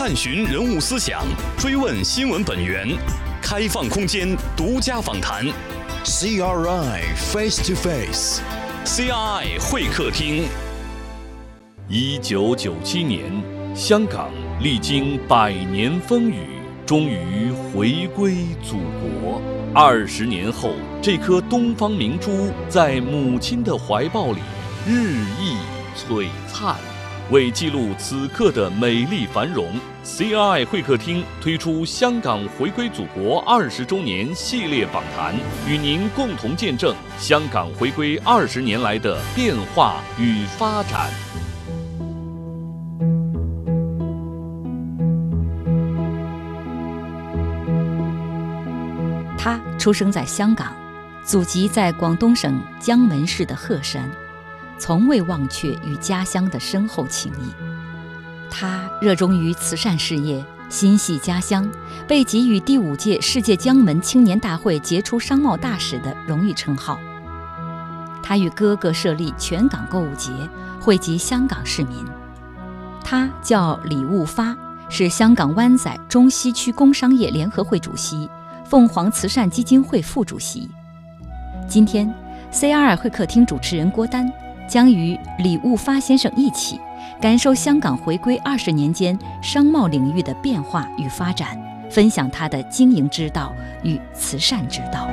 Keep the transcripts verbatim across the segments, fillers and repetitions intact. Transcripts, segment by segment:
探寻人物思想，追问新闻本源，开放空间独家访谈。C R I Face to Face，C R I 会客厅。一九九七年，香港历经百年风雨，终于回归祖国。二十年后，这颗东方明珠在母亲的怀抱里日益璀璨。为记录此刻的美丽繁荣 ，C R I 会客厅推出香港回归祖国二十周年系列访谈，与您共同见证香港回归二十年来的变化与发展。他出生在香港，祖籍在广东省江门市的鹤山。从未忘却与家乡的深厚情谊，他热衷于慈善事业，心系家乡，被给予第五届世界江门青年大会杰出商贸大使的荣誉称号。他与哥哥设立全港购物节，惠及香港市民。他叫李悟发，是香港湾仔中西区工商业联合会主席，凤凰慈善基金会副主席。今天 C R I 会客厅主持人郭丹将与李悟发先生一起感受香港回归二十年间商贸领域的变化与发展，分享他的经营之道与慈善之道。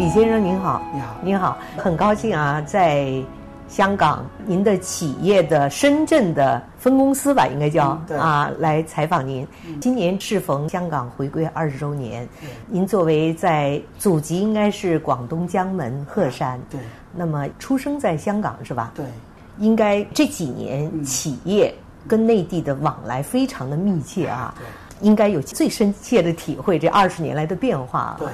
李先生您好。你好。您好，很高兴啊，在香港您的企业的深圳的分公司吧，应该叫、嗯、啊，来采访您。今年适逢香港回归二十周年，您作为在祖籍应该是广东江门鹤山，对，那么出生在香港是吧？对，应该这几年企业跟内地的往来非常的密切啊，应该有最深切的体会这二十年来的变化、啊。对，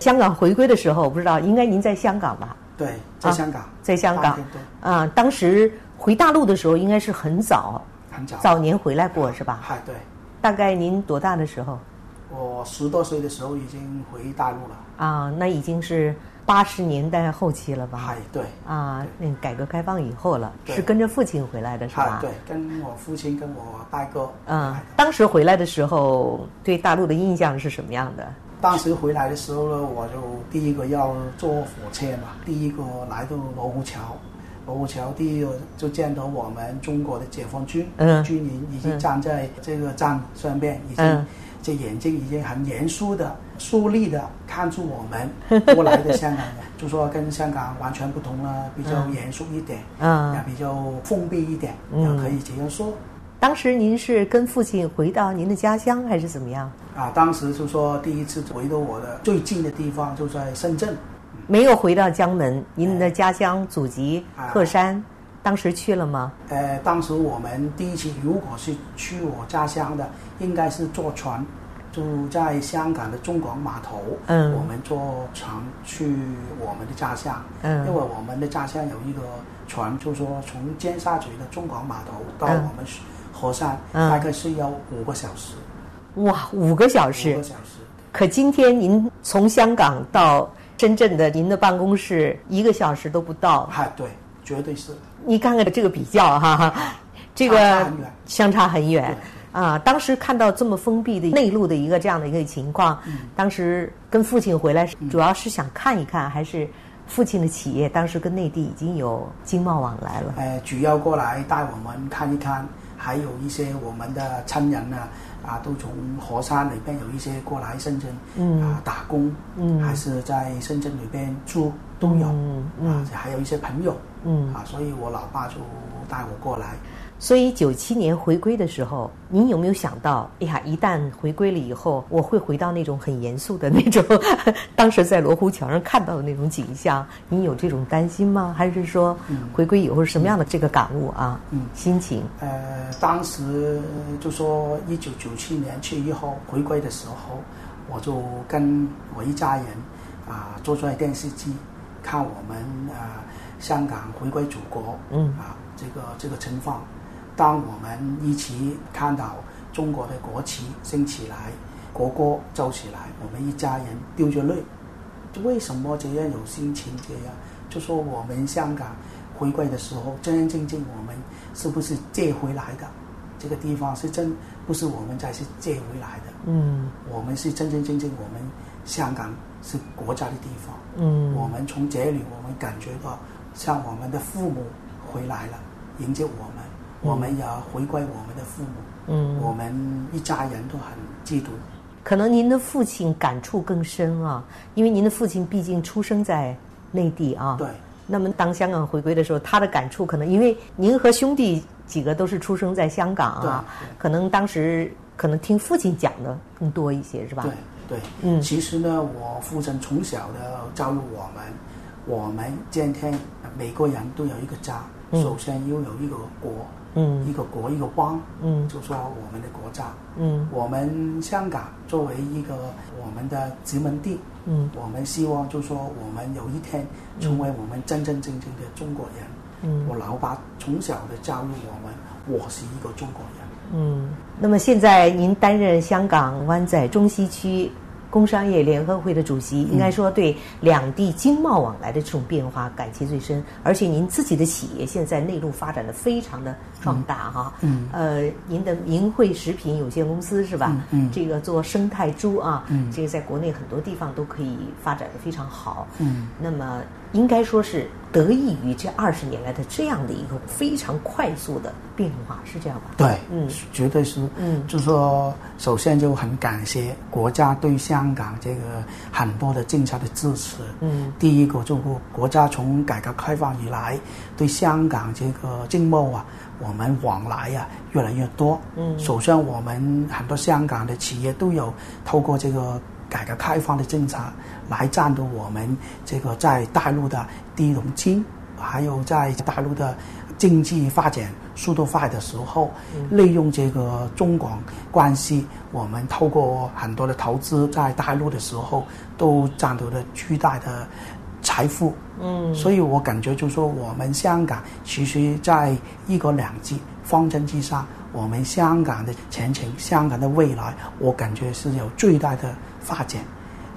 香港回归的时候，不知道应该您在香港吧？对，在香港，啊、在香港，啊，当时回大陆的时候应该是很早，很早，早年回来过、啊、是吧？哎、啊，对。大概您多大的时候？我十多岁的时候已经回大陆了。啊，那已经是八十年代后期了吧？哎、啊，对。啊，那改革开放以后了，是跟着父亲回来的是吧？啊、对，跟我父亲跟我大哥。嗯、啊，当时回来的时候对大陆的印象是什么样的？当时回来的时候呢，我就第一个要坐火车嘛，第一个来到罗湖桥，罗湖桥第一个就见到我们中国的解放军、嗯、军人已经站在这个站上面，已经、嗯、这眼睛已经很严肃的肃立的看住我们过来的香港人，就说跟香港完全不同了，比较严肃一点，嗯，也比较封闭一点，嗯，可以这样说。当时您是跟父亲回到您的家乡还是怎么样啊？当时就说第一次回到我的最近的地方就在深圳，没有回到江门。您的家乡祖籍鹤山、啊、当时去了吗？呃，当时我们第一次如果是去我家乡的应该是坐船，就在香港的中港码头，嗯，我们坐船去我们的家乡，嗯，因为我们的家乡有一个船，就说从尖沙咀的中港码头到我们、嗯火山大概是要五个小时、嗯、哇，五个小时，五个小时。可今天您从香港到深圳的您的办公室一个小时都不到。哎、啊，对，绝对是。你看看这个比较哈、啊，这个相差很远，相差很远啊！当时看到这么封闭的内陆的一个这样的一个情况，嗯、当时跟父亲回来，主要是想看一看，嗯、还是。父亲的企业当时跟内地已经有经贸往来了，呃，主要过来带我们看一看，还有一些我们的亲人啊，啊，都从河山里边有一些过来深圳，嗯，啊，打工，嗯，还是在深圳里边住都有，嗯嗯、啊，还有一些朋友，嗯，啊，所以我老爸就带我过来。所以九七年回归的时候，您有没有想到，哎呀，一旦回归了以后，我会回到那种很严肃的那种，当时在罗湖桥上看到的那种景象？您有这种担心吗？还是说，回归以后是什么样的这个感悟啊？嗯，心情？呃，当时就说一九九七年去以后回归的时候，我就跟我一家人啊、呃、坐在电视机看我们啊、呃、香港回归祖国，嗯啊、呃、这个这个情况。当我们一起看到中国的国旗升起来，国歌奏起来，我们一家人流着泪。为什么这样有心情？这样就说我们香港回归的时候，真真正正我们是不是借回来的？这个地方是真不是我们才是借回来的，嗯，我们是真真正正我们香港是国家的地方，嗯，我们从这里我们感觉到像我们的父母回来了，迎接我们，我们也回归我们的父母，嗯，我们一家人都很嫉妒。可能您的父亲感触更深啊，因为您的父亲毕竟出生在内地啊。对。那么当香港回归的时候，他的感触可能因为您和兄弟几个都是出生在香港啊，可能当时可能听父亲讲的更多一些，是吧？对对，嗯。其实呢，我父亲从小的教育我们，我们今天每个人都有一个家，嗯、首先要有一个国。嗯，一个国一个邦，嗯，就说我们的国家，嗯，我们香港作为一个我们的殖民地，嗯，我们希望就说我们有一天成为我们真真正正的中国人。嗯，我老爸从小的教育我们，我是一个中国人。嗯，那么现在您担任香港湾仔中西区工商业联合会的主席，应该说对两地经贸往来的这种变化感情最深，而且您自己的企业现在内陆发展的非常的壮大哈、啊嗯嗯，呃，您的明慧食品有限公司是吧？嗯嗯、这个做生态猪啊、嗯，这个在国内很多地方都可以发展的非常好。嗯，那么应该说是得益于这二十年来的这样的一个非常快速的变化，是这样吧？对，嗯，绝对是。嗯，就说首先就很感谢国家对香港这个很多的政策的支持。嗯，第一个就国家从改革开放以来，对香港这个经贸啊，我们往来啊越来越多。嗯，首先我们很多香港的企业都有透过这个改革开放的政策来占据我们这个在大陆的低融资，还有在大陆的经济发展速度快的时候，利用这个中港关系，我们透过很多的投资在大陆的时候，都占据了巨大的财富。嗯，所以我感觉就是说，我们香港其实在一国两制方针之上，我们香港的前程，香港的未来，我感觉是有最大的发展。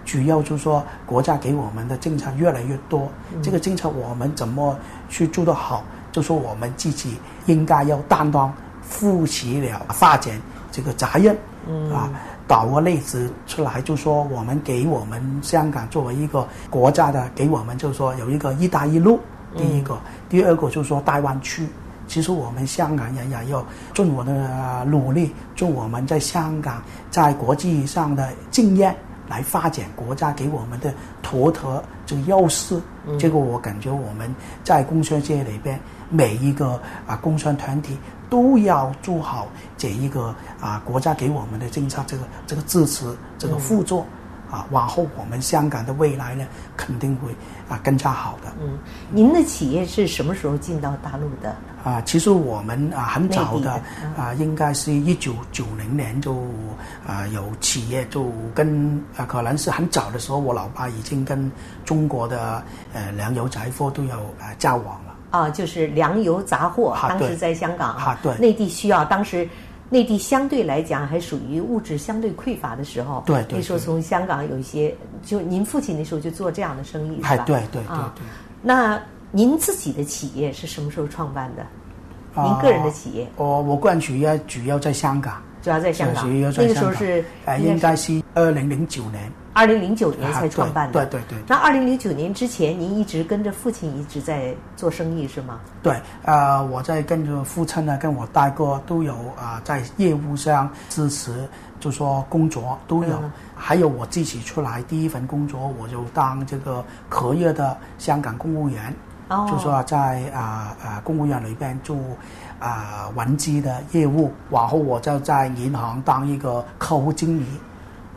主要就是说，国家给我们的政策越来越多，嗯、这个政策我们怎么去做得好？就说我们自己应该要担当负起了发展这个责任、嗯、啊。把握例子出来，就说我们给我们香港作为一个国家的，给我们就是说有一个一带一路，第一个，嗯、第二个就是说大湾区。其实我们香港人也要尽我的努力，尽我们在香港在国际上的经验来发展国家给我们的独特这个优势。这个我感觉我们在工商界里边每一个啊工商团体都要做好这一个啊国家给我们的政策这个这个支持这个辅助。啊，往后我们香港的未来呢，肯定会啊更加好的。嗯，您的企业是什么时候进到大陆的？啊，其实我们啊很早的啊，应该是一九九零年就啊有企业就跟啊，可能是很早的时候，我老爸已经跟中国的呃粮油杂货都有啊交往了。啊，就是粮油杂货，啊、当时在香港啊，对，内地需要当时。内地相对来讲还属于物质相对匮乏的时候，对 对, 对，那时候从香港有一些，就您父亲那时候就做这样的生意，是吧？对对 对, 对, 对、啊。那您自己的企业是什么时候创办的？啊、您个人的企业？我我个人企业主要在香港，主要在香港。主要在香港那个时候是呃，应该是二零零九年。二零零九年才创办的，啊、对, 对对对。那二零零九年之前，您一直跟着父亲一直在做生意是吗？对，呃，我在跟着父亲呢，跟我大哥都有啊、呃，在业务上支持，就说工作都有。嗯、还有我自己出来第一份工作，我就当这个合约的香港公务员，哦、就说在啊啊、呃呃、公务员里边做啊、呃、文字的业务，往后我就在银行当一个客户经理。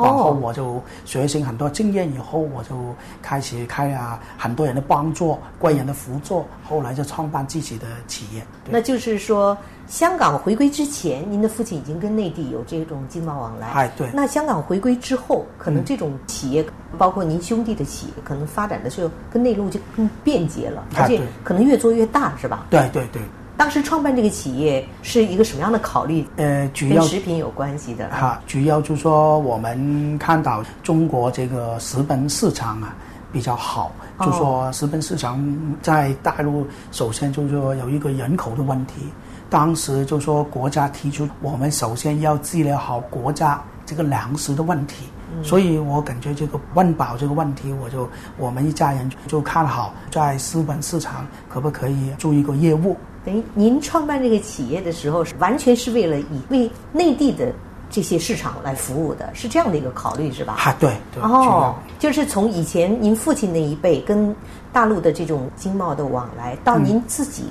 然后我就学习很多经验以后，我就开始开啊很多人的帮助，贵人的辅助，后来就创办自己的企业。那就是说，香港回归之前，您的父亲已经跟内地有这种经贸往来。哎，对。那香港回归之后，可能这种企业，嗯、包括您兄弟的企业，可能发展的就跟内陆就更便捷了，而且可能越做越大，是吧？对对对。当时创办这个企业是一个什么样的考虑？呃，主要跟食品有关系的哈、啊。主要就是说，我们看到中国这个食品市场啊，比较好，就说资本市场在大陆首先就是说有一个人口的问题，当时就说国家提出我们首先要治疗好国家这个粮食的问题，所以我感觉这个温饱这个问题，我就我们一家人就看好在资本市场可不可以做一个业务。等于您创办这个企业的时候，完全是为了以为内地的这些市场来服务的，是这样的一个考虑，是吧？啊，对对。哦，就是从以前您父亲那一辈跟大陆的这种经贸的往来，到您自己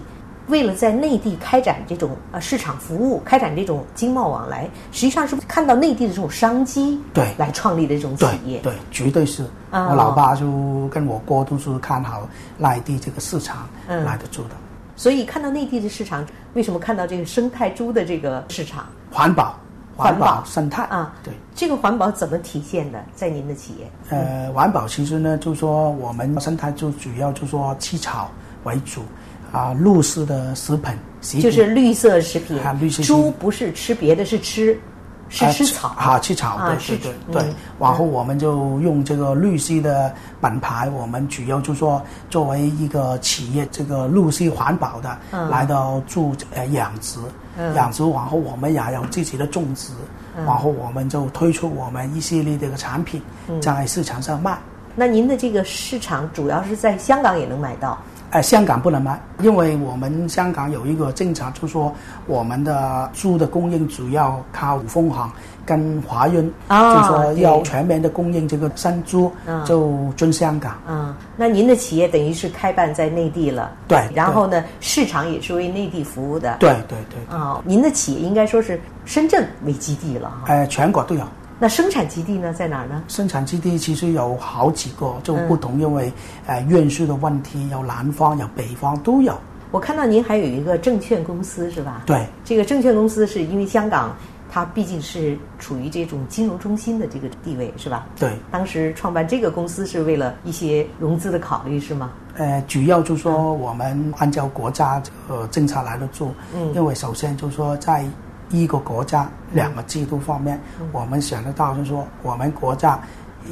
为了在内地开展这种呃市场服务，开展这种经贸往来，实际上是看到内地的这种商机，对，来创立的这种企业，对，对，绝对是。哦，我老爸就跟我哥都是看好内地这个市场来得住的。嗯，所以看到内地的市场，为什么看到这个生态猪的这个市场？环保。环保生态啊，对，这个环保怎么体现的？在您的企业？呃，环保其实呢，就是说我们生态就主要就是说吃草为主，啊，绿色的食品，就是绿色食品。啊，绿色食品。猪不是吃别的，是吃，是吃草啊，吃草，对对对对。然后我们就用这个绿色的品牌，我们主要就是说作为一个企业，这个绿色环保的来到做呃养殖。养殖，然后我们也有自己的种植，嗯，然后我们就推出我们一系列的产品在市场上卖。那您的这个市场主要是在香港也能买到？呃，香港不能卖，因为我们香港有一个政策，就是说我们的猪的供应主要靠分行跟华润，哦，就是说要全面的供应这个生猪，嗯，就进香港。嗯，那您的企业等于是开办在内地了，对。然后呢，市场也是为内地服务的，对对对。哦，您的企业应该说是深圳为基地了哈。呃，全国都有。那生产基地呢，在哪儿呢？生产基地其实有好几个，就不同，嗯，因为呃运输的问题，有南方有北方都有。我看到您还有一个证券公司是吧？对，这个证券公司是因为香港它毕竟是处于这种金融中心的这个地位是吧？对，当时创办这个公司是为了一些融资的考虑是吗？呃，主要就是说我们按照国家这个政策来的做，嗯，因为首先就是说在一个国家两个制度方面，嗯，我们想得到就是说我们国家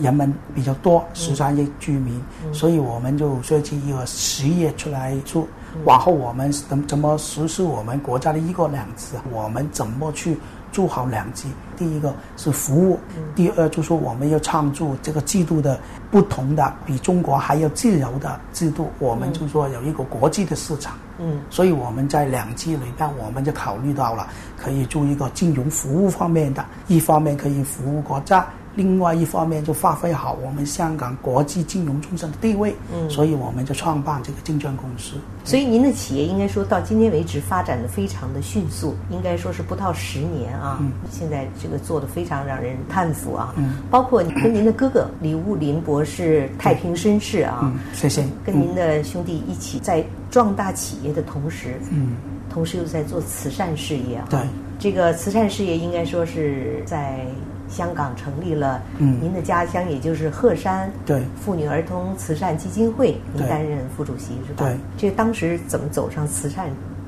人们比较多，十三亿居民，嗯，所以我们就设计一个实业出来做，嗯，然后我们怎么实施我们国家的一国两制，我们怎么去做好两制。第一个是服务，嗯，第二就是说我们要创造这个制度的不同的比中国还要自由的制度，我们就说有一个国际的市场。嗯，所以我们在两制里边，我们就考虑到了可以做一个金融服务方面的，一方面可以服务国家，另外一方面就发挥好我们香港国际金融中心的地位。嗯，所以我们就创办这个证券公司。所以您的企业应该说到今天为止发展的非常的迅速，应该说是不到十年啊，嗯，现在这个做的非常让人叹服啊。嗯，包括跟您的哥哥李务林博士太平绅士啊，嗯，谢谢，跟您的兄弟一起在壮大企业的同时，嗯，同时又在做慈善事业啊。对，这个慈善事业应该说是在香港成立了，嗯，您的家乡也就是鹤山，对，妇女儿童慈善基金会，您担任副主席是吧？对，这当时怎么走上慈善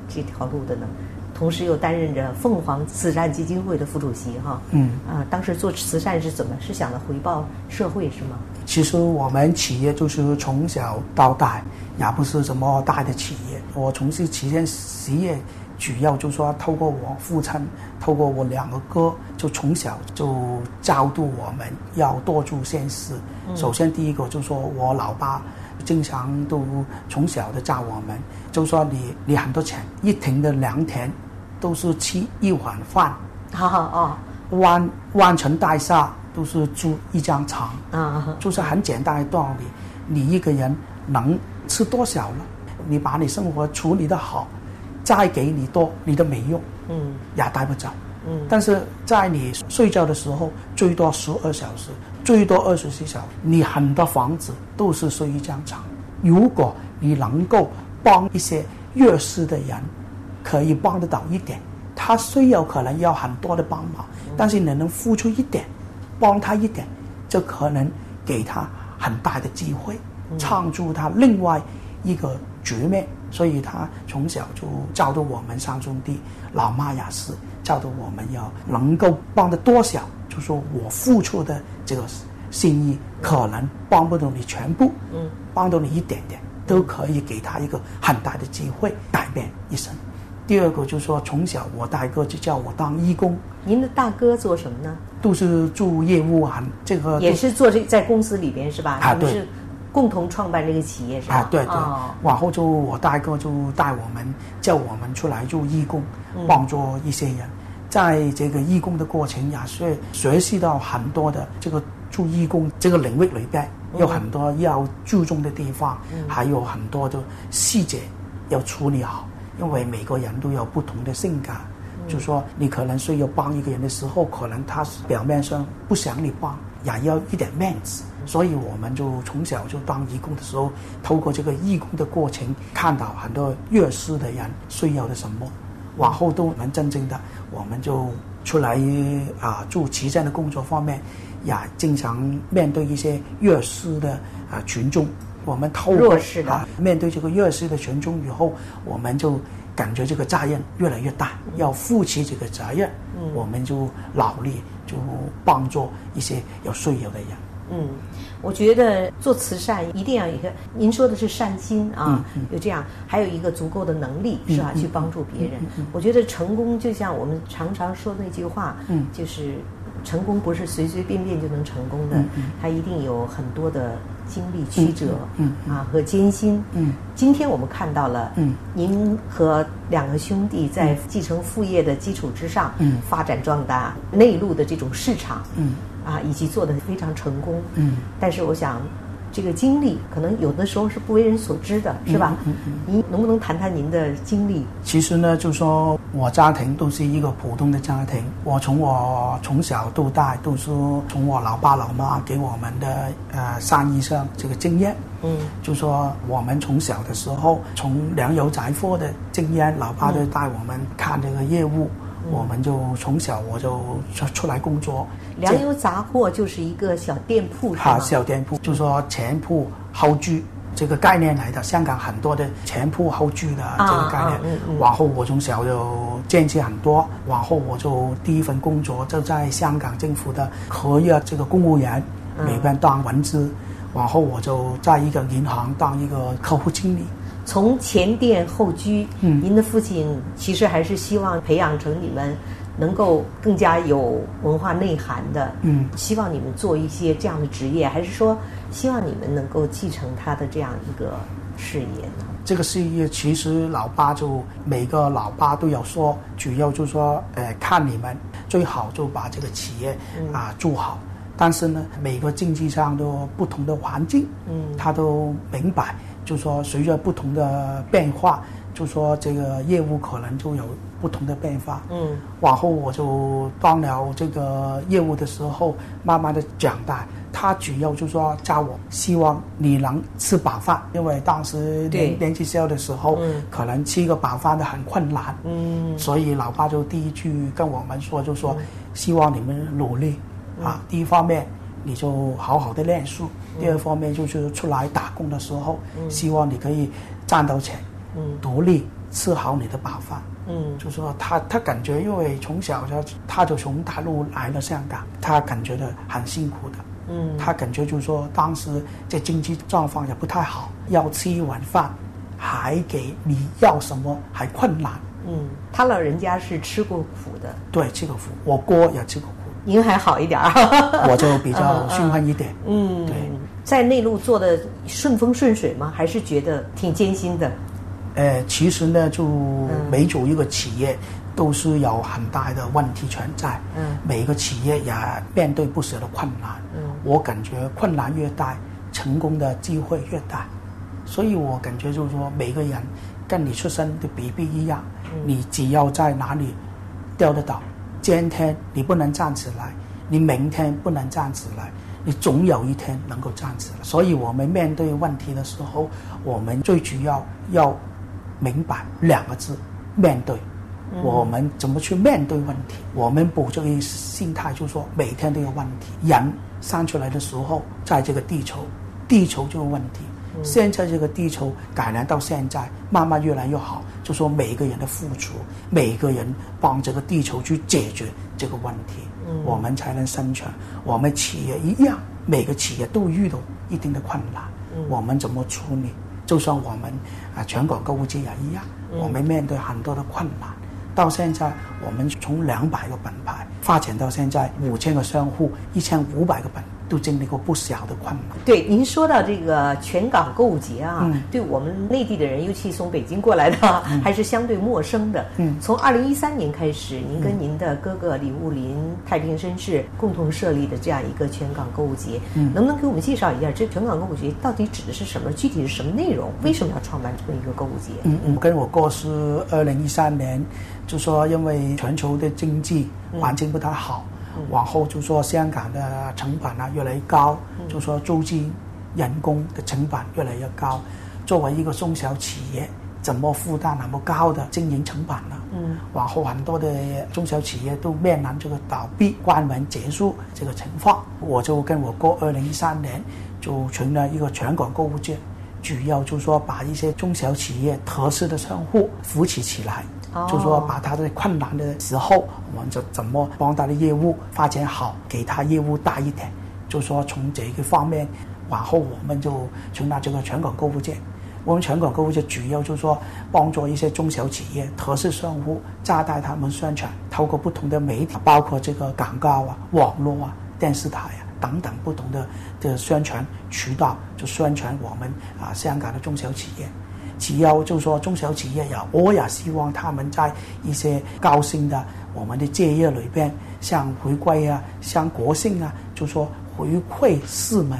这条路的呢？同时又担任着凤凰慈善基金会的副主席哈。嗯，啊，当时做慈善是怎么？是想着回报社会是吗？其实我们企业就是从小到大，也不是什么大的企业，我从事慈善事业。主要就是说透过我父亲，透过我两个哥，就从小就教导我们要多做善事。嗯，首先第一个就是说我老爸经常都从小的教我们，就说你你很多钱一天的两天都是吃一碗饭，好好哦，弯弯成带下都是住一张床啊，就是很简单的道理，你一个人能吃多少呢？你把你生活处理得好，再给你多你都没用，嗯，也带不走，嗯，但是在你睡觉的时候最多十二小时，最多二十四小时，你很多房子都是睡一张床。如果你能够帮一些弱势的人，可以帮得到一点，他虽有可能要很多的帮忙，但是你能付出一点，帮他一点，就可能给他很大的机会，创造他另外一个局面。所以他从小就教导我们三兄弟，老妈也是教导我们要能够帮得多少，就说我付出的这个信义可能帮不到你全部，嗯，帮到你一点点，都可以给他一个很大的机会改变一生。第二个就是说，从小我大哥就叫我当义工。您的大哥做什么呢？都是做业务啊，这个也是做这在公司里边是吧？啊，对。是共同创办这个企业是吧？啊，对对，哦、往后就我大哥就带我们叫我们出来做义工，帮助一些人。嗯、在这个义工的过程也是学习到很多的这个做义工这个领域里边有很多要注重的地方，嗯、还有很多的细节要处理好，因为每个人都有不同的性格。就说你可能需要帮一个人的时候，可能他表面上不想你帮，也要一点面子，所以我们就从小就当义工的时候，透过这个义工的过程，看到很多弱势的人需要的什么，往后都能真正的，我们就出来啊做慈善的工作方面，也经常面对一些弱势的啊群众，我们透过啊面对这个弱势的群众以后，我们就。感觉这个责任越来越大，要负起这个责任，嗯、我们就努力就帮助一些有需要的人。嗯，我觉得做慈善一定要有一个，您说的是善心啊，嗯嗯、有这样，还有一个足够的能力是吧，嗯、去帮助别人。嗯嗯嗯、我觉得成功就像我们常常说那句话，嗯、就是成功不是随随便便就能成功的，嗯嗯、它一定有很多的。经历曲折，嗯嗯嗯、啊和艰辛，嗯，今天我们看到了，嗯，您和两个兄弟在继承父业的基础之上，嗯，发展壮大内陆的这种市场，嗯，啊，以及做得非常成功，嗯，但是我想，这个经历可能有的时候是不为人所知的，是吧？嗯嗯嗯、您能不能谈谈您的经历？其实呢，就说我家庭都是一个普通的家庭，我从我从小到大都是从我老爸老妈给我们的呃三医生这个经验，嗯，就说我们从小的时候从粮油杂货的经验，老爸就带我们看这个业务。嗯我们就从小我就出出来工作，粮油杂货就是一个小店铺是吗？啊，小店铺就说前铺后居这个概念来的，香港很多的前铺后居的这个概念。啊啊嗯嗯、往后我从小就见识很多，往后我就第一份工作就在香港政府的合约这个公务员里边当文职，嗯、往后我就在一个银行当一个客户经理。从前店后居，嗯，您的父亲其实还是希望培养成你们能够更加有文化内涵的，嗯，希望你们做一些这样的职业，还是说希望你们能够继承他的这样一个事业呢？这个事业其实老爸就每个老爸都有说，主要就是说，呃，看你们最好就把这个企业啊做好。但是呢，每个经济上都不同的环境，嗯，他都明白。就说随着不同的变化，就说这个业务可能就有不同的变化。嗯，往后我就当了这个业务的时候，慢慢的长大。他主要就说叫我希望你能吃饱饭，因为当时年年纪小的时候，嗯、可能吃个饱饭的很困难。嗯，所以老爸就第一句跟我们说，就说、嗯、希望你们努力啊。嗯、第一方面。你就好好的练书，第二方面就是出来打工的时候，嗯、希望你可以赚到钱，嗯、独立吃好你的饱饭。嗯，就说他他感觉，因为从小就他就从大陆来到香港，他感觉的很辛苦的。嗯，他感觉就是说当时这经济状况也不太好，要吃一碗饭，还给你要什么还困难。嗯，他老人家是吃过苦的，对，吃过苦，我哥也吃过苦。您还好一点儿，我就比较凶悍一点。嗯，对，在内陆做的顺风顺水吗？还是觉得挺艰辛的？呃，其实呢，就每组一个企业都是有很大的问题存在。嗯，每个企业也面对不少的困难。嗯，我感觉困难越大，成功的机会越大。所以我感觉就是说，每个人跟你出身的比比一样，嗯、你只要在哪里钓得到。今天你不能站起来，你明天不能站起来，你总有一天能够站起来。所以我们面对问题的时候，我们最主要要明白两个字：面对。嗯、我们怎么去面对问题？我们不这个心态，就是说每天都有问题。人生出来的时候，在这个地球，地球就有问题。嗯、现在这个地球改良到现在，慢慢越来越好。就说每个人的付出，每个人帮这个地球去解决这个问题，嗯、我们才能生存。我们企业一样，每个企业都遇到一定的困难，嗯、我们怎么处理？就像我们啊全国购物节也一样，我们面对很多的困难。到现在，我们从两百个品牌发展到现在五千个商户，一千五百个品牌都经历过不小的困难。对，您说到这个全港购物节啊，嗯、对我们内地的人，尤其从北京过来的，嗯、还是相对陌生的。嗯，从二零一三年开始，您跟您的哥哥李务林、太平绅士共同设立的这样一个全港购物节，嗯、能不能给我们介绍一下这全港购物节到底指的是什么？具体是什么内容？为什么要创办这么一个购物节？嗯嗯，跟我哥是二零一三年。就说因为全球的经济环境不太好，嗯、往后就说香港的成本啊越来越高，嗯、就说租金、人工的成本越来越高。作为一个中小企业，怎么负担那么高的经营成本呢？嗯，往后很多的中小企业都面临这个倒闭、关门结束这个情况。我就跟我哥二零一三年就成了一个全港购物节，主要就说把一些中小企业合适的商户扶持起来。就说把他的困难的时候，我们就怎么帮他的业务发展好，给他业务大一点。就说从这个方面，往后我们就成立这个全港购物节。我们全港购物节主要就是说帮助一些中小企业、特色商户加大他们宣传，透过不同的媒体，包括这个广告啊、网络啊、电视台啊等等不同的的宣传渠道，就宣传我们啊香港的中小企业。只要就是说中小企业呀，我也希望他们在一些高薪的我们的就业里边，像回归啊，像国庆啊，就说回馈市民，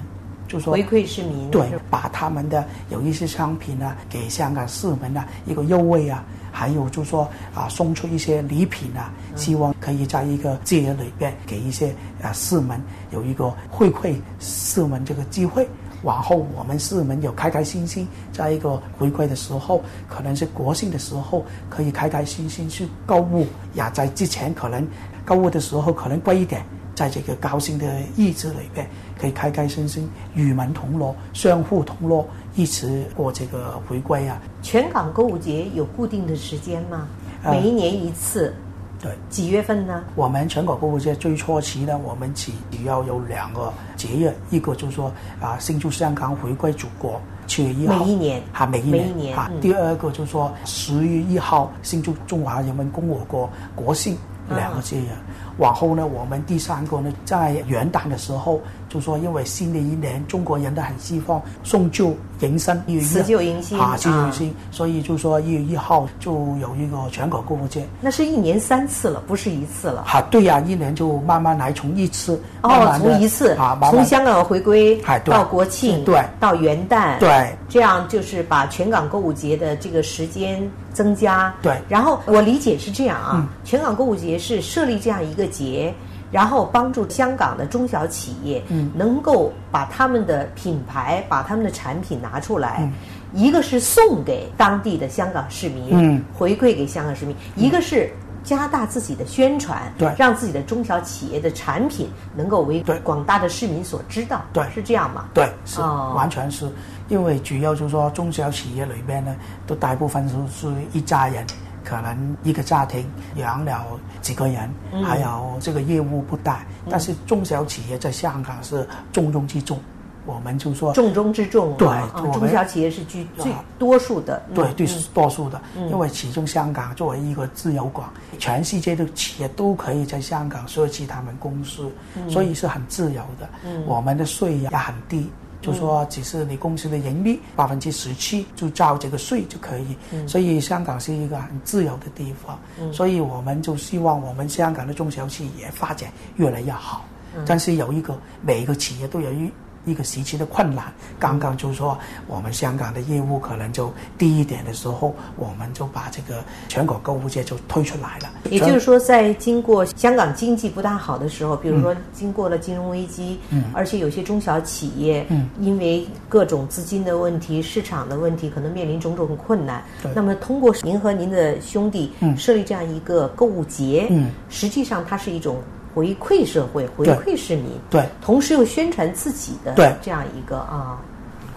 就说回馈市民，对，把他们的有一些商品啊，给香港市民啊一个优惠啊，还有就说啊送出一些礼品啊，希望可以在一个就业里边给一些啊市民有一个回馈市民这个机会。往后我们市民有开开心心，在一个回归的时候，可能是国庆的时候，可以开开心心去购物。也在之前可能购物的时候可能贵一点，在这个高兴的日子里边，可以开开心心，与民同乐，相互同乐，一起过这个回归啊。全港购物节有固定的时间吗？每一年一次。嗯对，几月份呢？我们全港购物节最初期呢，我们主要有两个节日，一个就是说啊，庆祝香港回归祖国，七月一号，每一年，啊，每一年，每一年啊。嗯、第二个就是说十月一号，庆祝中华人民共和国国庆，两个节日。嗯、往后呢，我们第三个呢，在元旦的时候，就说因为新的一年，中国人都很希望送旧迎新，辞旧迎新啊，辞旧迎新，所以就说一月一号就有一个全港购物节。那是一年三次了，不是一次了。啊，对呀、啊，一年就慢慢来，从一次哦，慢慢从一次啊，慢慢从香港回归、啊、到国庆，对，到元旦，对，这样就是把全港购物节的这个时间增加。对，然后我理解是这样啊，嗯、全港购物节是设立这样一个节。然后帮助香港的中小企业，嗯，能够把他们的品牌、把他们的产品拿出来，嗯、一个是送给当地的香港市民，嗯，回馈给香港市民；嗯、一个是加大自己的宣传，对，让自己的中小企业的产品能够为广大的市民所知道，对，是这样吗？对，是，哦、完全是，因为主要就是说中小企业里边呢，都大部分是一家人。可能一个家庭养了几个人，嗯、还有这个业务不大，嗯、但是中小企业在香港是重中之重。我们就说重中之重，对，嗯、中小企业是居最多数的，嗯、对，对，多数的。嗯、因为其中香港作为一个自由港，嗯、全世界的企业都可以在香港设计他们公司，嗯、所以是很自由的。嗯、我们的税也很低。就说只是你公司的盈利百分之十七就交这个税就可以，嗯、所以香港是一个很自由的地方，嗯、所以我们就希望我们香港的中小企业发展越来越好，嗯、但是有一个每一个企业都有一一个时期的困难。刚刚就说我们香港的业务可能就低一点的时候，我们就把这个全国购物节就推出来了。也就是说，在经过香港经济不大好的时候，比如说经过了金融危机，嗯、而且有些中小企业因为各种资金的问题、嗯、市场的问题，可能面临种种困难。那么通过您和您的兄弟设立这样一个购物节，嗯、实际上它是一种回馈社会，回馈市民，对，对，同时又宣传自己的，对，这样一个啊，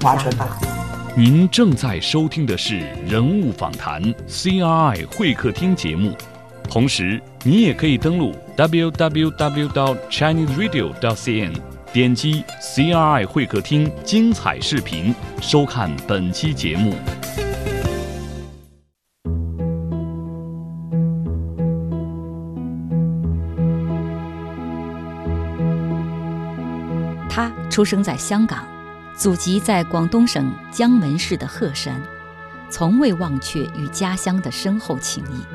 完全吧。您正在收听的是《人物访谈》C R I 会客厅节目，同时你也可以登录 w w w dot chinese radio dot c n 点击 C R I 会客厅精彩视频收看本期节目。他出生在香港，祖籍在广东省江门市的鹤山，从未忘却与家乡的深厚情谊。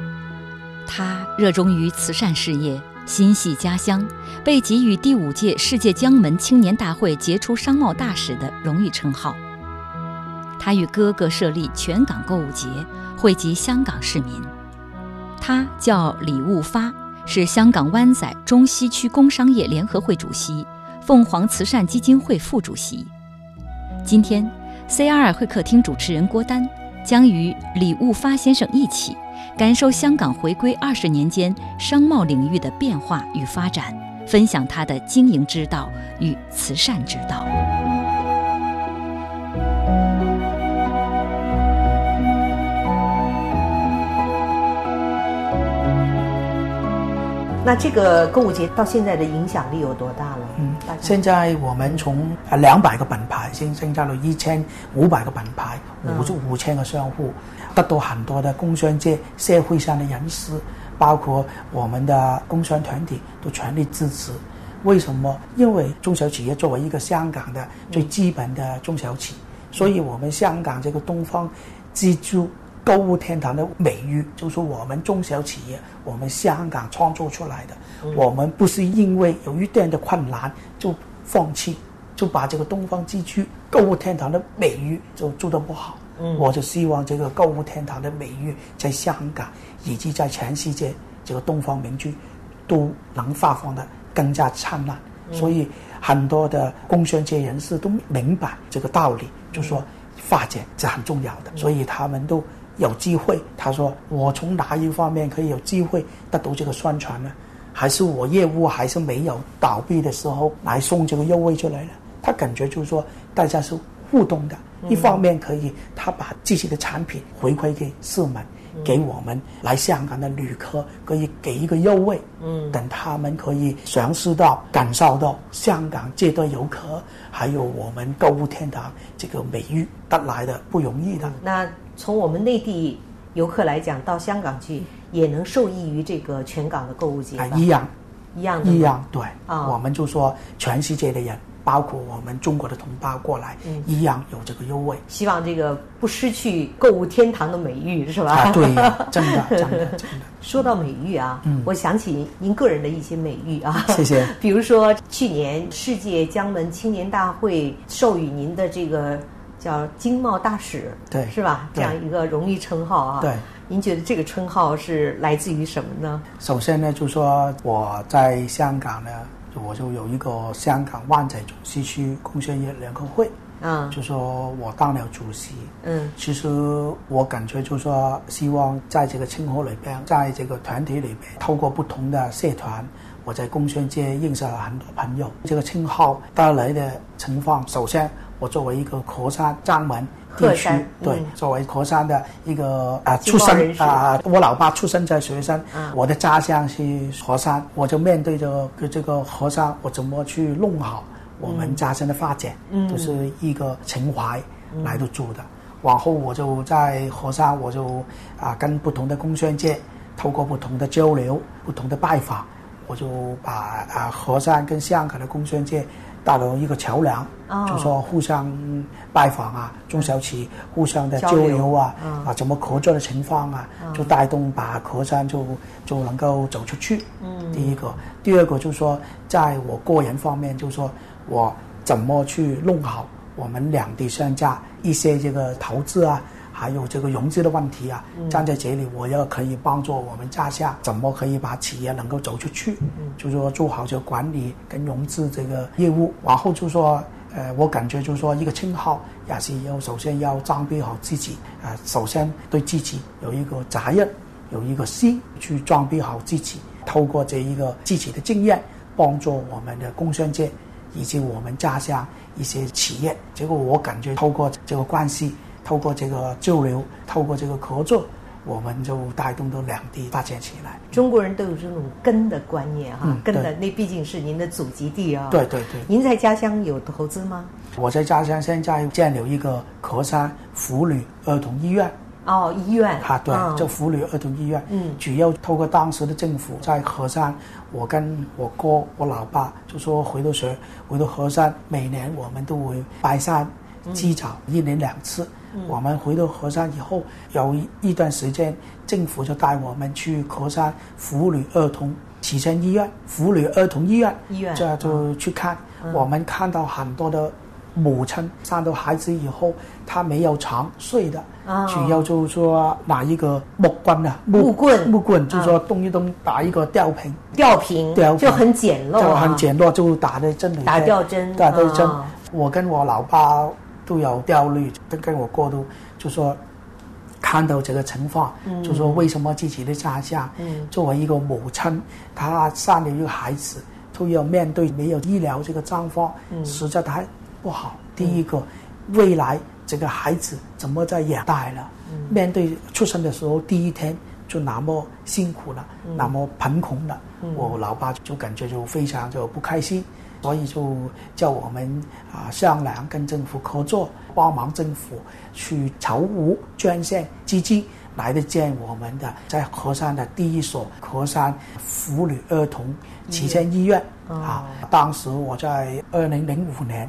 他热衷于慈善事业，心系家乡，被给予第五届世界江门青年大会杰出商贸大使的荣誉称号。他与哥哥设立全港购物节，惠及香港市民。他叫李悟发，是香港湾仔中西区工商业联合会主席，凤凰慈善基金会副主席。今天 C R I 会客厅主持人郭丹将与李悟发先生一起感受香港回归二十年间商贸领域的变化与发展，分享他的经营之道与慈善之道。那这个购物节到现在的影响力有多大了？嗯，现在我们从两百个品牌先增加到一千五百个品牌，五五千个商户，得到很多的工商界社会上的人士，包括我们的工商团体都全力支持。为什么？因为中小企业作为一个香港的最基本的中小企，所以我们香港这个东方之珠购物天堂的美誉，就是我们中小企业，我们香港创作出来的。我们不是因为有一定的困难就放弃，就把这个东方之珠购物天堂的美誉就做得不好。我就希望这个购物天堂的美誉在香港以及在全世界这个东方明珠都能发放的更加灿烂。所以很多的工商界人士都明白这个道理，就说发展是很重要的，所以他们都有机会。他说我从哪一方面可以有机会得到这个宣传呢？还是我业务还是没有倒闭的时候来送这个优惠出来呢？他感觉就是说大家是互动的，一方面可以他把自己的产品回馈给市民，给我们来香港的旅客可以给一个优惠，等他们可以尝试到感受到香港这对游客还有我们购物天堂这个美誉得来的不容易的。那从我们内地游客来讲，到香港去也能受益于这个全港的购物节吧？一样一样一样，对、哦、我们就说全世界的人包括我们中国的同胞过来、嗯、一样有这个优惠，希望这个不失去购物天堂的美誉，是吧、啊、对、啊、真的真的真的。说到美誉啊、嗯、我想起您个人的一些美誉啊，谢谢。比如说去年世界江门青年大会授予您的这个叫经贸大使，对，是吧？这样一个荣誉称号啊。对，您觉得这个称号是来自于什么呢？首先呢，就说我在香港呢，我就有一个香港湾仔中西区工商业联合会，嗯，就说我当了主席，嗯，其实我感觉就说希望在这个青合里边，在这个团体里边，透过不同的社团。我在工商界认识了很多朋友，这个称号带来的情况，首先我作为一个鹤山江门地区，对、嗯、作为鹤山的一个、呃、出身、呃、我老爸出生在学生、嗯、我的家乡是鹤山，我就面对着这个鹤山，我怎么去弄好我们家乡的发展、嗯、就是一个情怀来到做的、嗯、往后我就在鹤山，我就、呃、跟不同的工商界透过不同的交流，不同的拜访，我就把啊鹤山跟香港的工商界搭到一个桥梁， oh. 就说互相拜访啊，中小企互相的交流啊，流 oh. 啊怎么合作的情况啊， oh. 就带动把鹤山就就能够走出去。嗯，第一个，第二个就是说，在我个人方面，就是说我怎么去弄好我们两地商家一些这个投资啊。还有这个融资的问题啊，站在这里我要可以帮助我们家乡怎么可以把企业能够走出去，就是说做好这个管理跟融资这个业务。然后就说呃，我感觉就是说一个称号也是要首先要装备好自己啊、呃，首先对自己有一个责任，有一个心去装备好自己，透过这一个自己的经验帮助我们的工商界以及我们家乡一些企业。结果我感觉透过这个关系，透过这个交流，透过这个合作，我们就带动到两地发展起来。中国人都有这种根的观念哈，嗯、根的那毕竟是您的祖籍地啊、哦。对对对。您在家乡有投资吗？我在家乡现在建有一个壳山妇女儿童医院。哦，医院啊，对，哦、就妇女儿童医院，嗯，主要透过当时的政府在河山，我跟我哥、我老爸就说回到学，回到河山，每年我们都会拜山祭灶，嗯、一年两次。嗯、我们回到河山以后，有一段时间，政府就带我们去河山妇女儿童慈善医院、妇女儿童医院，医院这就去看，嗯、我们看到很多的。母亲生到孩子以后，她没有床睡的，哦、主要就是说拿一个木棍啊，木棍木棍，就是说动一动打一个吊瓶，吊瓶，吊瓶就很简陋、啊，就很简陋，就打的针，打吊针，打吊针。哦、我跟我老爸都有焦虑，跟跟我哥都就说看到这个情况，嗯、就说为什么自己的家乡，嗯、作为一个母亲，她生了一个孩子，都要面对没有医疗这个状况，嗯、实在太。不好，第一个，未来这个孩子怎么在养大了？嗯、面对出生的时候第一天就那么辛苦了，嗯、那么贫穷了，嗯、我老爸就感觉就非常就不开心，所以就叫我们啊、呃、商量跟政府合作，帮忙政府去筹募捐献基金，来的建我们的在河山的第一所河山妇女儿童慈善医院、嗯、啊。哦、当时我在二零零五年。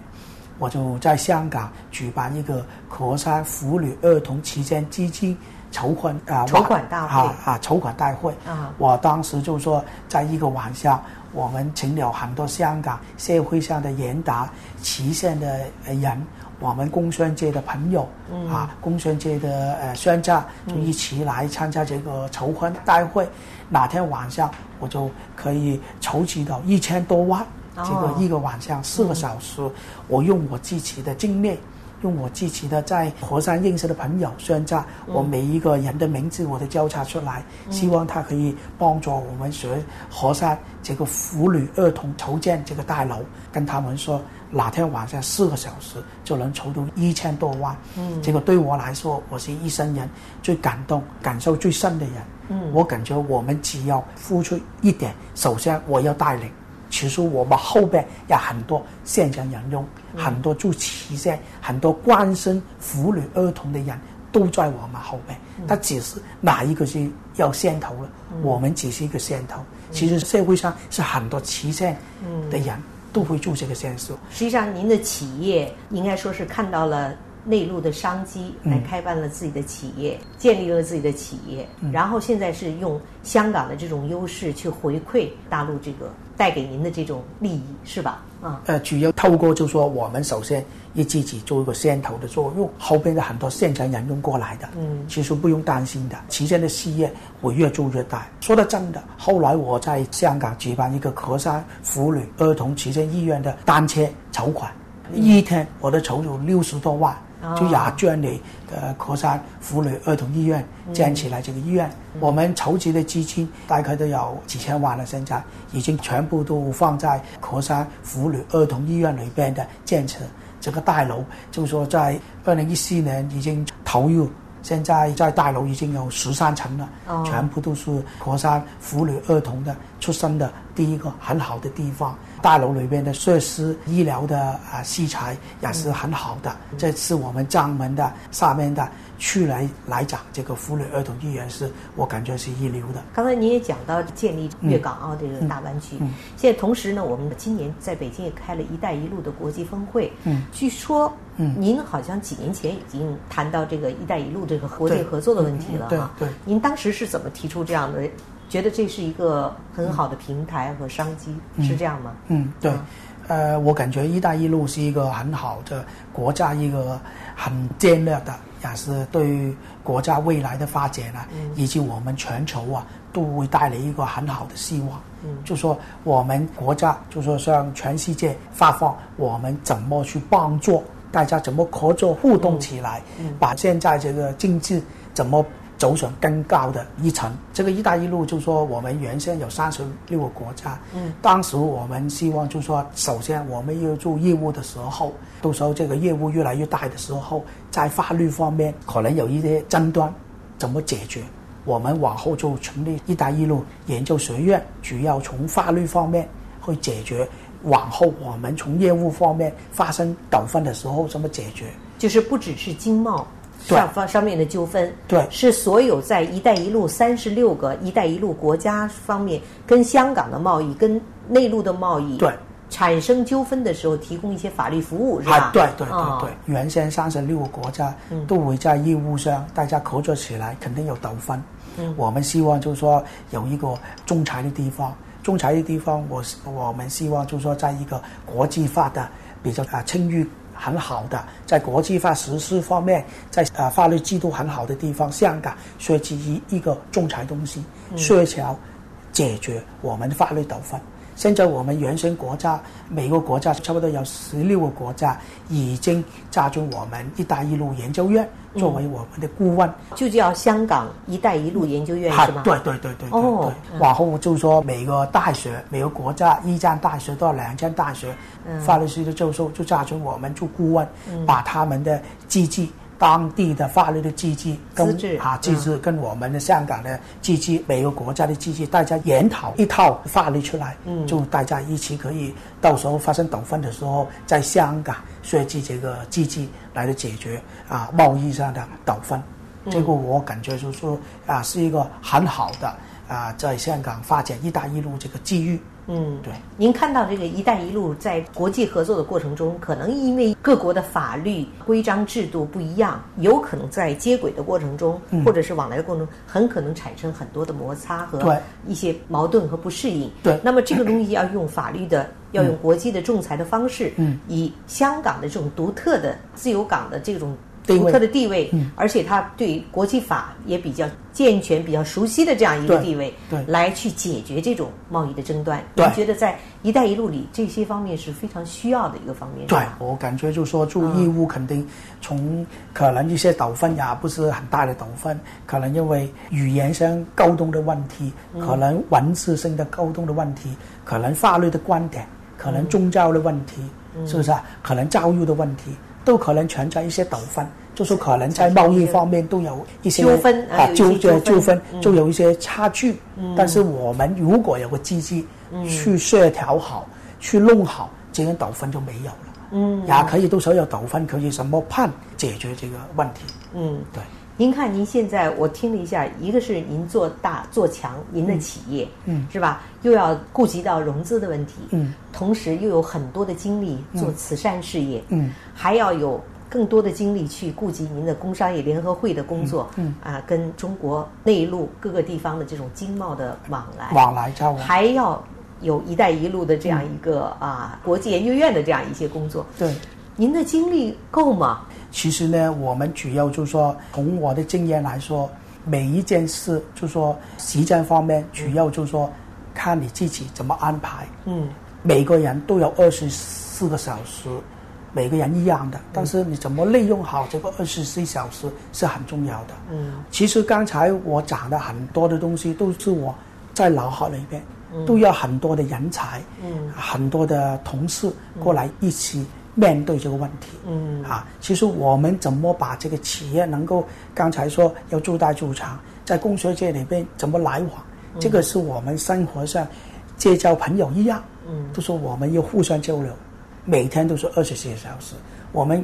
我就在香港举办一个河山妇女儿童慈善基金筹款啊、呃、筹款大会啊啊筹款大会啊！我当时就说，在一个晚上，我们请了很多香港社会上的人达慈善的人，我们工商界的朋友、嗯、啊，工商界的呃商家就一起来参加这个筹款大会。嗯、哪天晚上我就可以筹集到一千多万。这个一个晚上四个小时，嗯、我用我自己的经历，用我自己的在河山认识的朋友商家，嗯、我每一个人的名字我都交叉出来，嗯、希望他可以帮助我们学河山这个妇女儿童筹建这个大楼，跟他们说哪天晚上四个小时就能筹到一千多万。嗯，这个对我来说，我是一生人最感动、感受最深的人。嗯，我感觉我们只要付出一点，首先我要带领。其实我们后边有很多现象人用，嗯、很多做慈善、很多关心妇女儿童的人都在我们后边。他、嗯、只是哪一个是要先头了，嗯、我们只是一个先头。嗯、其实社会上是很多慈善的人都会做这个善事。实际上，您的企业应该说是看到了内陆的商机，来开办了自己的企业，嗯、建立了自己的企业，嗯、然后现在是用香港的这种优势去回馈大陆这个。带给您的这种利益是吧？啊、嗯，呃，主要透过就说我们首先以自己做一个先头的作用，后边的很多现场人用过来的，嗯，其实不用担心的。其实的事业会越做越大。说的真的，后来我在香港举办一个河山妇女儿童慈善医院的单车筹款，嗯、一天我都筹到六十多万。就也将你的河山妇女儿童医院建起来，这个医院、嗯、我们筹集的基金大概都有几千万了，现在已经全部都放在河山妇女儿童医院里边的建设这个大楼，就是说在二零一四年已经投入，现在在大楼已经有十三层了，哦、全部都是河山妇女儿童的出生的第一个很好的地方。大楼里面的设施、医疗的啊器材也是很好的。嗯、这次我们掌门的下面的区来来讲，这个妇女儿童医院是我感觉是一流的。刚才您也讲到建立粤港澳这个大湾区，嗯嗯嗯、现在同时呢，我们今年在北京也开了一带一路的国际峰会。嗯，据说，嗯，您好像几年前已经谈到这个一带一路这个国际合作的问题了哈。对，嗯嗯、对对您当时是怎么提出这样的？觉得这是一个很好的平台和商机，嗯、是这样吗？嗯，对，呃，我感觉“一带一路”是一个很好的国家一个很战略的，也是对国家未来的发展啊，嗯、以及我们全球啊，都会带来一个很好的希望。嗯，就说我们国家，就说向全世界发放，我们怎么去帮助大家，怎么合作互动起来，嗯嗯、把现在这个经济怎么。走上更高的一层，这个一带一路就是说我们原先有三十六个国家，嗯，当时我们希望就是说，首先我们要做业务的时候，到时候这个业务越来越大的时候，在法律方面可能有一些争端，怎么解决？我们往后就成立"一带一路"研究学院，主要从法律方面去解决往后我们从业务方面发生纠纷的时候怎么解决。就是不只是经贸上方上面的纠纷，对，是所有在"一带一路"三十六个"一带一路"国家方面跟香港的贸易、跟内陆的贸易，对，产生纠纷的时候提供一些法律服务，是吧？啊，对对对对，哦，原先三十六个国家都会在业务上大家合作起来，肯定有纠纷。嗯，我们希望就是说有一个仲裁的地方，仲裁的地方我我们希望就是说在一个国际化的比较啊清誉很好的，在国际化实施方面，在呃法律制度很好的地方，香港设计一一个仲裁东西，协调解决我们的法律纠纷。现在我们原生国家，每个国家差不多有十六个国家已经加入我们"一带一路"研究院，作为我们的顾问，就叫香港"一带一路"研究院，是吗？对对对对对。哦。然后就说每个大学、每个国家一间大学到两间大学，法律系的教授就加入我们做顾问，把他们的机制、当地的法律的机制跟啊机制跟我们的香港的机制、每个国家的机制，大家研讨一套法律出来，就大家一起可以到时候发生纠纷的时候，在香港设计这个机制来解决啊贸易上的纠纷。这个我感觉就是说啊是一个很好的啊在香港发展"一带一路"这个机遇。嗯，对。您看到这个"一带一路"在国际合作的过程中，可能因为各国的法律规章制度不一样，有可能在接轨的过程中，嗯，或者是往来的过程中，很可能产生很多的摩擦和一些矛盾和不适应。对。那么这个东西要用法律的，要用国际的仲裁的方式，嗯，以香港的这种独特的自由港的这种独特的地位，嗯，而且他对国际法也比较健全、比较熟悉的这样一个地位，来去解决这种贸易的争端。您觉得在"一带一路"里这些方面是非常需要的一个方面？对，我感觉就是说做义务肯定从可能一些纠纷也不是很大的纠纷，可能因为语言上沟通的问题，可能文字性的沟通的问题，可能法律的观点，可能宗教的问题，嗯，是不是啊？可能教育的问题。都可能存在一些纠纷，就是可能在贸易方面都有一些纠纷啊，纠纠纠纷就有一些差距，嗯。但是我们如果有个机制，嗯，去协调好，去弄好，这些纠纷就没有了。嗯，也可以都所有纠纷可以什么判解决这个问题。嗯，对。您看，您现在我听了一下，一个是您做大做强您的企业，嗯，是吧？又要顾及到融资的问题，嗯，同时又有很多的精力做慈善事业，嗯，还要有更多的精力去顾及您的工商业联合会的工作，嗯，嗯啊，跟中国内陆各个地方的这种经贸的往来，往来交往，还要有"一带一路"的这样一个，嗯，啊国际研究院的这样一些工作，对，您的精力够吗？其实呢，我们主要就是说，从我的经验来说，每一件事就是说时间方面，主要就是说看你自己怎么安排。嗯，每个人都有二十四个小时，每个人一样的，但是你怎么利用好这个二十四小时是很重要的。嗯，其实刚才我讲的很多的东西都是我在脑海里边，都要很多的人才，嗯，很多的同事过来一起面对这个问题。嗯啊，其实我们怎么把这个企业能够刚才说要做大做强，在工商界里边怎么来往，嗯，这个是我们生活上结交朋友一样，嗯，都说我们要互相交流，每天都是二十四小时，我们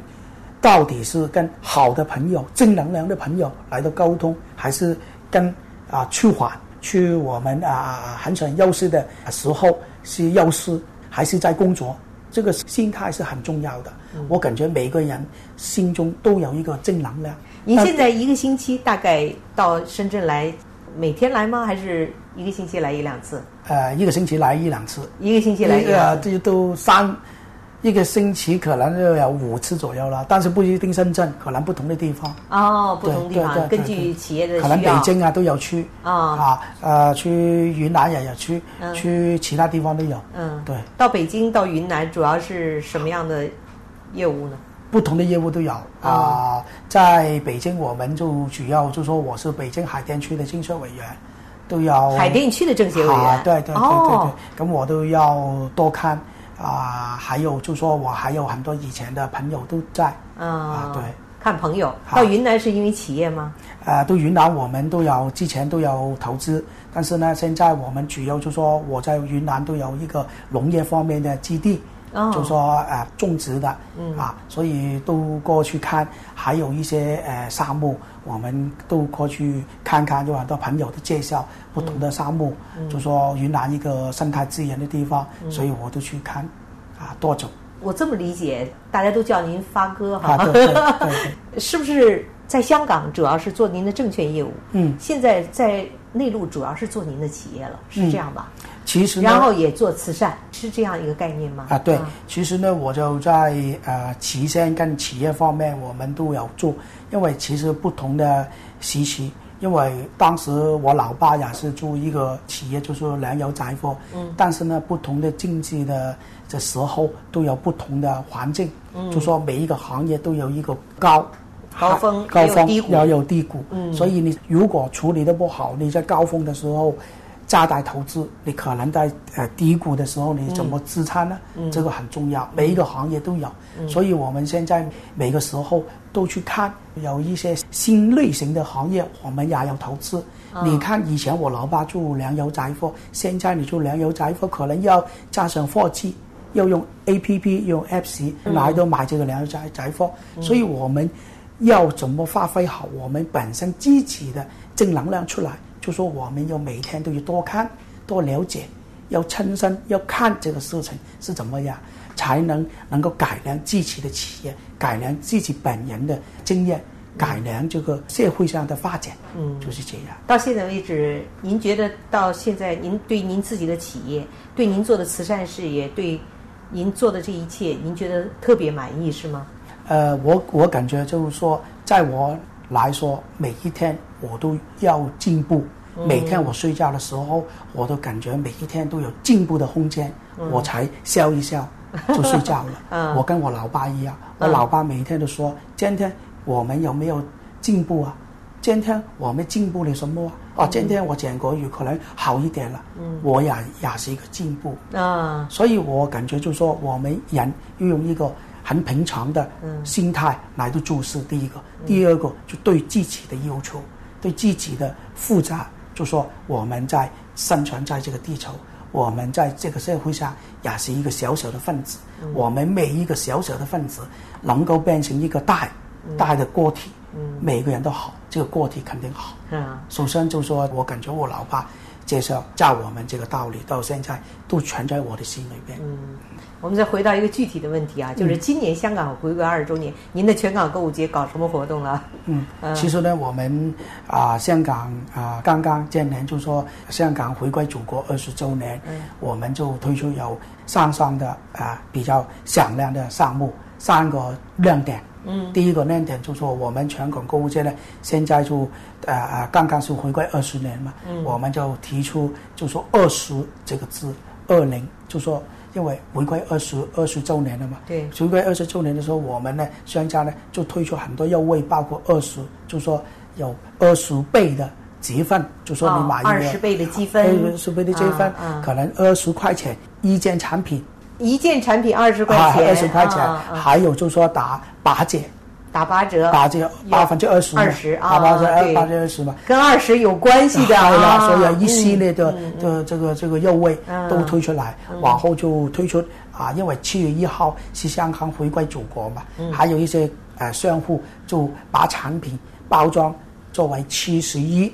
到底是跟好的朋友、正能量的朋友来到沟通，还是跟啊去缓去我们啊很想优势的时候是优势，还是在工作？这个心态是很重要的，嗯，我感觉每个人心中都有一个正能量。您现在一个星期大概到深圳来，每天来吗？还是一个星期来一两次？呃，一个星期来一两次。一个星期来一两次，呃，都三，一个星期可能就有五次左右了，但是不一定深圳，可能不同的地方。哦，不同地方，根据企业的需要。可能北京啊都有去，哦，啊，呃，去云南也有去，嗯，去其他地方都有。嗯，对。到北京到云南主要是什么样的业务呢？不同的业务都有啊，呃嗯，在北京我们就主要就说我是北京海淀区的政协委员。都要海淀区的政协委员。啊，对对对对对。哦，咁我都要多看。啊，还有就说我还有很多以前的朋友都在，哦，啊，对，看朋友。到云南是因为企业吗？啊、呃，到云南我们都有之前都有投资，但是呢，现在我们主要就说我在云南都有一个农业方面的基地。Oh. 就说呃种植的、嗯、啊，所以都过去看，还有一些呃沙漠，我们都过去看看，有很多朋友的介绍不同的沙漠、嗯，就说云南一个生态资源的地方，嗯、所以我都去看，啊多种。我这么理解，大家都叫您发哥哈、啊，对对对是不是在香港主要是做您的证券业务？嗯，现在在内陆主要是做您的企业了，是这样吧？嗯其实呢然后也做慈善，是这样一个概念吗？啊，对，其实呢，我就在呃慈善跟企业方面我们都有做，因为其实不同的时期，因为当时我老爸也是做一个企业，就是粮油杂货，嗯，但是呢，不同的经济的这时候都有不同的环境，嗯，就说每一个行业都有一个高。高峰，高峰也有低谷，也有低谷，嗯，所以你如果处理得不好，你在高峰的时候。加大投资，你可能在呃低谷的时候你怎么支撑呢、嗯、这个很重要，每一个行业都有、嗯、所以我们现在每个时候都去看，有一些新类型的行业我们也有投资、哦、你看以前我老爸做粮油杂货，现在你做粮油杂货可能要加上科技，要用 A P P 用 Apps 来到买这个粮油杂货、嗯、所以我们要怎么发挥好我们本身自己的正能量出来，就说我们要每天都要多看多了解，要亲身要看这个事情是怎么样，才能能够改良自己的企业，改良自己本人的经验，改良这个社会上的发展，嗯，就是这样。到现在为止，您觉得到现在您对您自己的企业，对您做的慈善事业，对您做的这一切，您觉得特别满意是吗？呃，我我感觉就是说，在我来说，每一天我都要进步。每天我睡觉的时候，我都感觉每一天都有进步的空间，嗯、我才笑一笑就睡觉了。嗯、我跟我老爸一样，我老爸每天都说：“嗯、今天我们有没有进步啊？今天我们进步了什么啊？哦、嗯，今天我讲国语可能好一点了，嗯、我也也是一个进步啊。嗯”所以我感觉就是说，我们人要用一个很平常的心态来到做事。第一个，第二个就对自己的要求，对自己的负责。就说我们在生存在这个地球，我们在这个社会上也是一个小小的分子、嗯、我们每一个小小的分子能够变成一个大、嗯、大的个体、嗯、每个人都好，这个个体肯定好、嗯、首先就说我感觉我老爸介绍教我们这个道理到现在都存在我的心里边、嗯、我们再回到一个具体的问题啊，就是今年香港回归二十周年、嗯、您的全港购物节搞什么活动了？嗯，其实呢我们啊、呃、香港啊、呃、刚刚今年就说香港回归祖国二十周年、嗯、我们就推出有三项的啊、呃、比较响亮的项目，三个亮点。嗯，第一个亮点就是说我们全港购物节呢，现在就呃刚刚是回归二十年嘛、嗯，我们就提出就说二十这个字，二零就说因为回归二十二十周年了嘛，对，回归二十周年的时候，我们呢商家呢就推出很多优惠，包括二十，就说有二十倍的积分，就说你买二十、哦、倍的积分，二十倍的积分、啊、可能二十块钱一件产品。一件产品二十块钱，二十、啊、块钱、啊，还有就是说打八折，打八折，打折百分之二十，二十啊，八折二，八折二十嘛，跟二十有关系的、啊。对了，所以一系列的、嗯、的这个这个优惠都推出来，嗯、往后就推出啊，因为七月一号是香港回归祖国嘛，嗯、还有一些呃商户就把产品包装作为七十一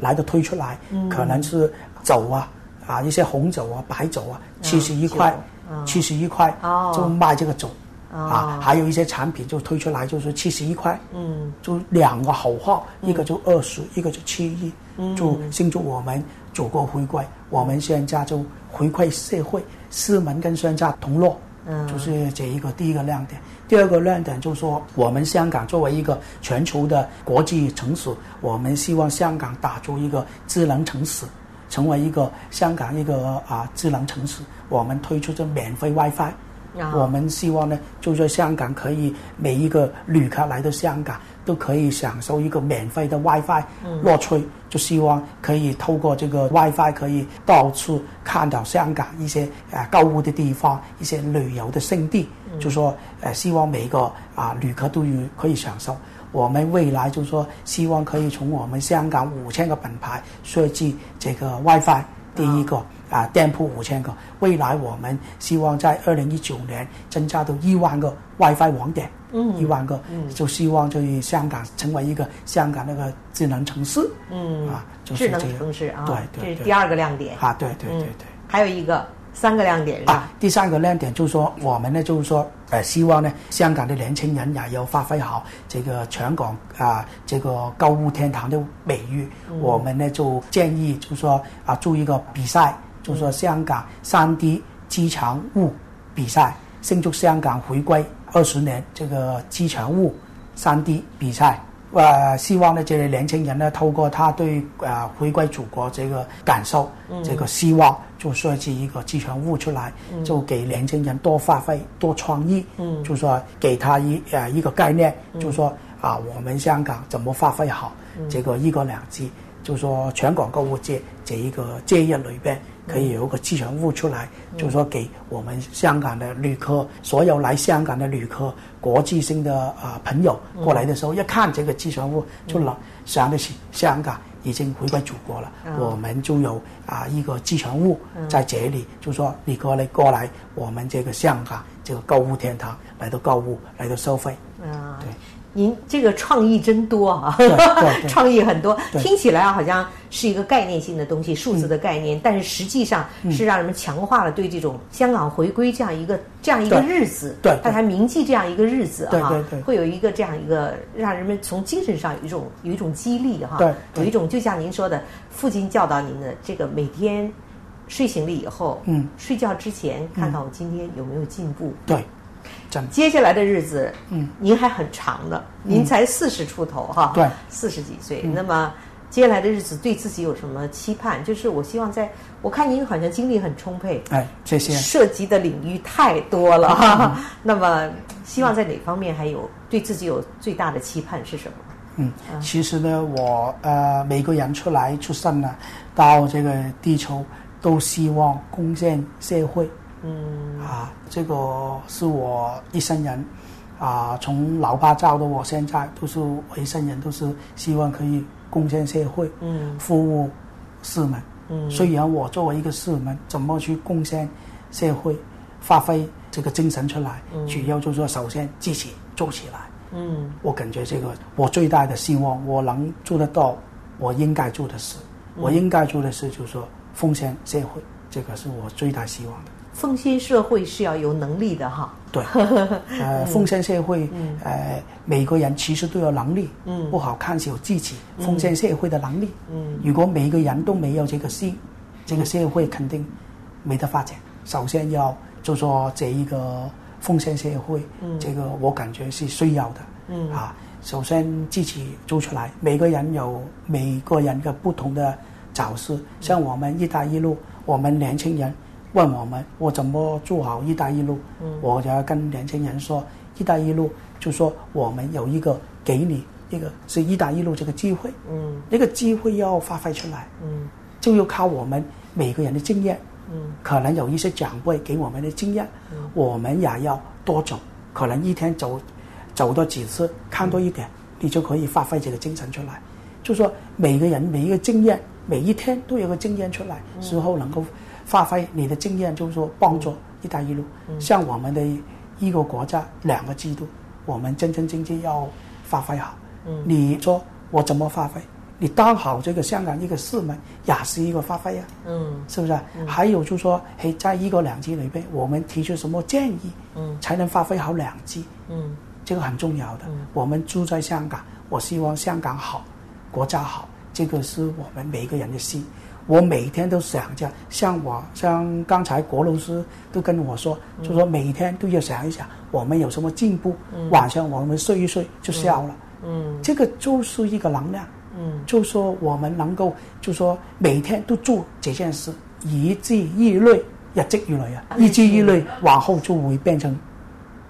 来的推出来，嗯、可能是酒啊啊一些红酒啊白酒啊七十一块。嗯七十一块、哦、就卖这个种、哦、啊，还有一些产品就推出来，就是七十一块，嗯，就两个口号、嗯，一个就二十，一个就七一、嗯，就庆祝我们祖国回归，我们商家就回馈社会，市民跟商家同乐，嗯，就是这一个第一个亮点。第二个亮点就是说，我们香港作为一个全球的国际城市，我们希望香港打造一个智能城市。成为一个香港一个啊智能城市，我们推出这免费 WiFi， 我们希望呢就在香港可以每一个旅客来到香港都可以享受一个免费的 WiFi 乐趣，嗯、就希望可以透过这个 WiFi 可以到处看到香港一些呃购物的地方，一些旅游的胜地，嗯、就说呃希望每个啊、呃、旅客都有可以享受。我们未来就说希望可以从我们香港五千个品牌设计这个 WiFi 第一个。嗯啊，店铺五千个，未来我们希望在二零一九年增加到一万个 WiFi 网点，嗯，一万个，嗯、就希望就是香港成为一个香港那个智能城市，嗯，啊，就是这个、智能城市啊，对对，对，这是第二个亮点啊，对对对对、嗯，还有一个三个亮点是吧？啊，第三个亮点就是说我们呢就是说呃希望呢香港的年轻人也要发挥好这个全港啊、呃、这个购物天堂的美誉，嗯、我们呢就建议就是说啊做一个比赛。就說香港三 D 機場屋比賽，慶祝香港回歸二十年這個機場屋三 D 比賽。呃，希望呢，這些年輕人呢，透過他對呃回歸祖國這個感受，嗯、這個希望，就設計一個機場屋出來，嗯、就給年輕人多發揮、多創意。嗯，就說給他一呃一個概念，嗯、就說啊，我們香港怎麼發揮好、嗯、這個一國兩制，就說全港購物節這一個節日裏邊。可以有一个吉祥物出来，就是说给我们香港的旅客，所有来香港的旅客，国际性的啊、呃、朋友过来的时候，一看这个吉祥物，就能想得起香港已经回归祖国了。嗯、我们就有啊、呃、一个吉祥物在这里，就说你过来过来，我们这个香港这个购物天堂来到购物，来到消费。嗯，对。您这个创意真多啊，创意很多，听起来啊好像是一个概念性的东西，数字的概念，嗯、但是实际上是让人们强化了对这种香港回归这样一个这样一个日子，对，大家铭记这样一个日子啊，对对对，会有一个这样一个让人们从精神上有一种有一种激励哈、啊，对对，有一种就像您说的，父亲教导您的这个每天睡醒了以后，嗯，睡觉之前看看我今天有没有进步，对。接下来的日子，嗯，您还很长的，嗯、您才四十出头哈，对，四十几岁。嗯、那么接下来的日子对自己有什么期盼？就是我希望在，我看您好像精力很充沛，哎，谢谢。涉及的领域太多了哈。嗯、那么希望在哪方面还有对自己有最大的期盼是什么？嗯，其实呢，我呃，每个人出来出生呢，到这个地球都希望贡献社会。嗯啊，这个是我一生人，啊，从老爸照到我现在，都是我一生人都是希望可以贡献社会，嗯，服务市民。嗯，虽然我作为一个市民，怎么去贡献社会，发挥这个精神出来，嗯、主要就是说，首先自己做起来。嗯，我感觉这个我最大的希望，我能做得到我应该做的事，嗯、我应该做的事就是说奉献社会，这个是我最大希望的。奉献社会是要有能力的哈，对，呃，奉献社会，嗯、呃，每个人其实都有能力，嗯，不好看是有自己奉献社会的能力，嗯，如果每个人都没有这个心，这个社会肯定没得发展。首先要就说这一个奉献社会，嗯，这个我感觉是需要的，嗯啊，首先自己做出来，每个人有每个人的不同的角色，像我们一带一路，我们年轻人。问我们我怎么做好一带一路，嗯、我就要跟年轻人说一带一路就说我们有一个给你一个是一带一路这个机会，嗯，那个机会要发挥出来，嗯，就要靠我们每个人的经验，嗯，可能有一些长辈给我们的经验，嗯、我们也要多走，可能一天走走多几次看多一点，你就可以发挥这个精神出来，就说每个人每一个经验每一天都有个经验出来，嗯、时候能够发挥你的经验，就是说帮助一带一路。嗯、像我们的一个国家两个制度，我们真真正正要发挥好。嗯、你说我怎么发挥？你当好这个香港一个市民也是一个发挥呀，啊，嗯，是不是？嗯、还有就是说，哎，在一国两制里边，我们提出什么建议，嗯，才能发挥好两制？嗯，这个很重要的。嗯、我们住在香港，我希望香港好，国家好，这个是我们每个人的心。我每天都想着，像我像刚才郭老师都跟我说，就说每天都要想一想我们有什么进步，嗯、晚上我们睡一睡就笑了，嗯，这个就是一个能量，嗯，就说我们能够就说每天都做这件事，一日一累，日积月累啊，日积月累，往后就会变成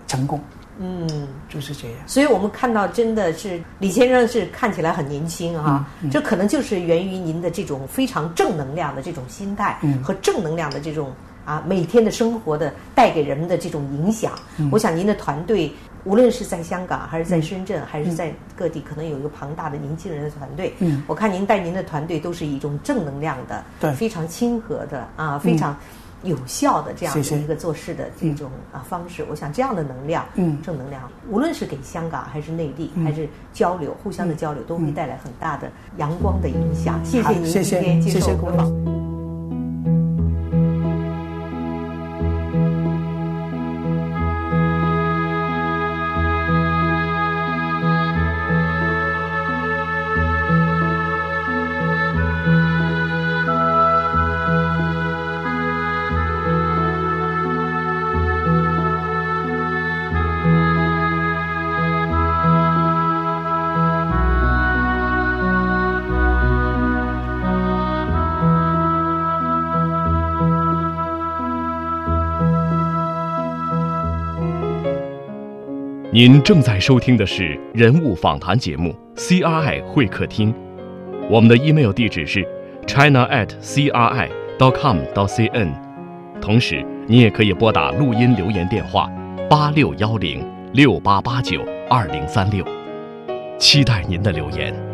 成功。嗯，就是这样。所以我们看到真的是李先生是看起来很年轻啊，嗯嗯、这可能就是源于您的这种非常正能量的这种心态、嗯、和正能量的这种啊每天的生活的带给人们的这种影响、嗯、我想您的团队无论是在香港还是在深圳、嗯、还是在各地可能有一个庞大的年轻人的团队、嗯、我看您带您的团队都是一种正能量的，对，非常亲和的啊，非常、嗯有效的这样的一个做事的这种啊方式，我想这样的能量，嗯，正能量，无论是给香港还是内地，还是交流，互相的交流，都会带来很大的阳光的影响。谢谢您今天接受我的访问。您正在收听的是人物访谈节目 C R I 会客厅，我们的 email 地址是 china at c r i dot com dot c n， 同时你也可以拨打录音留言电话八六幺零六八八九二零三六，期待您的留言。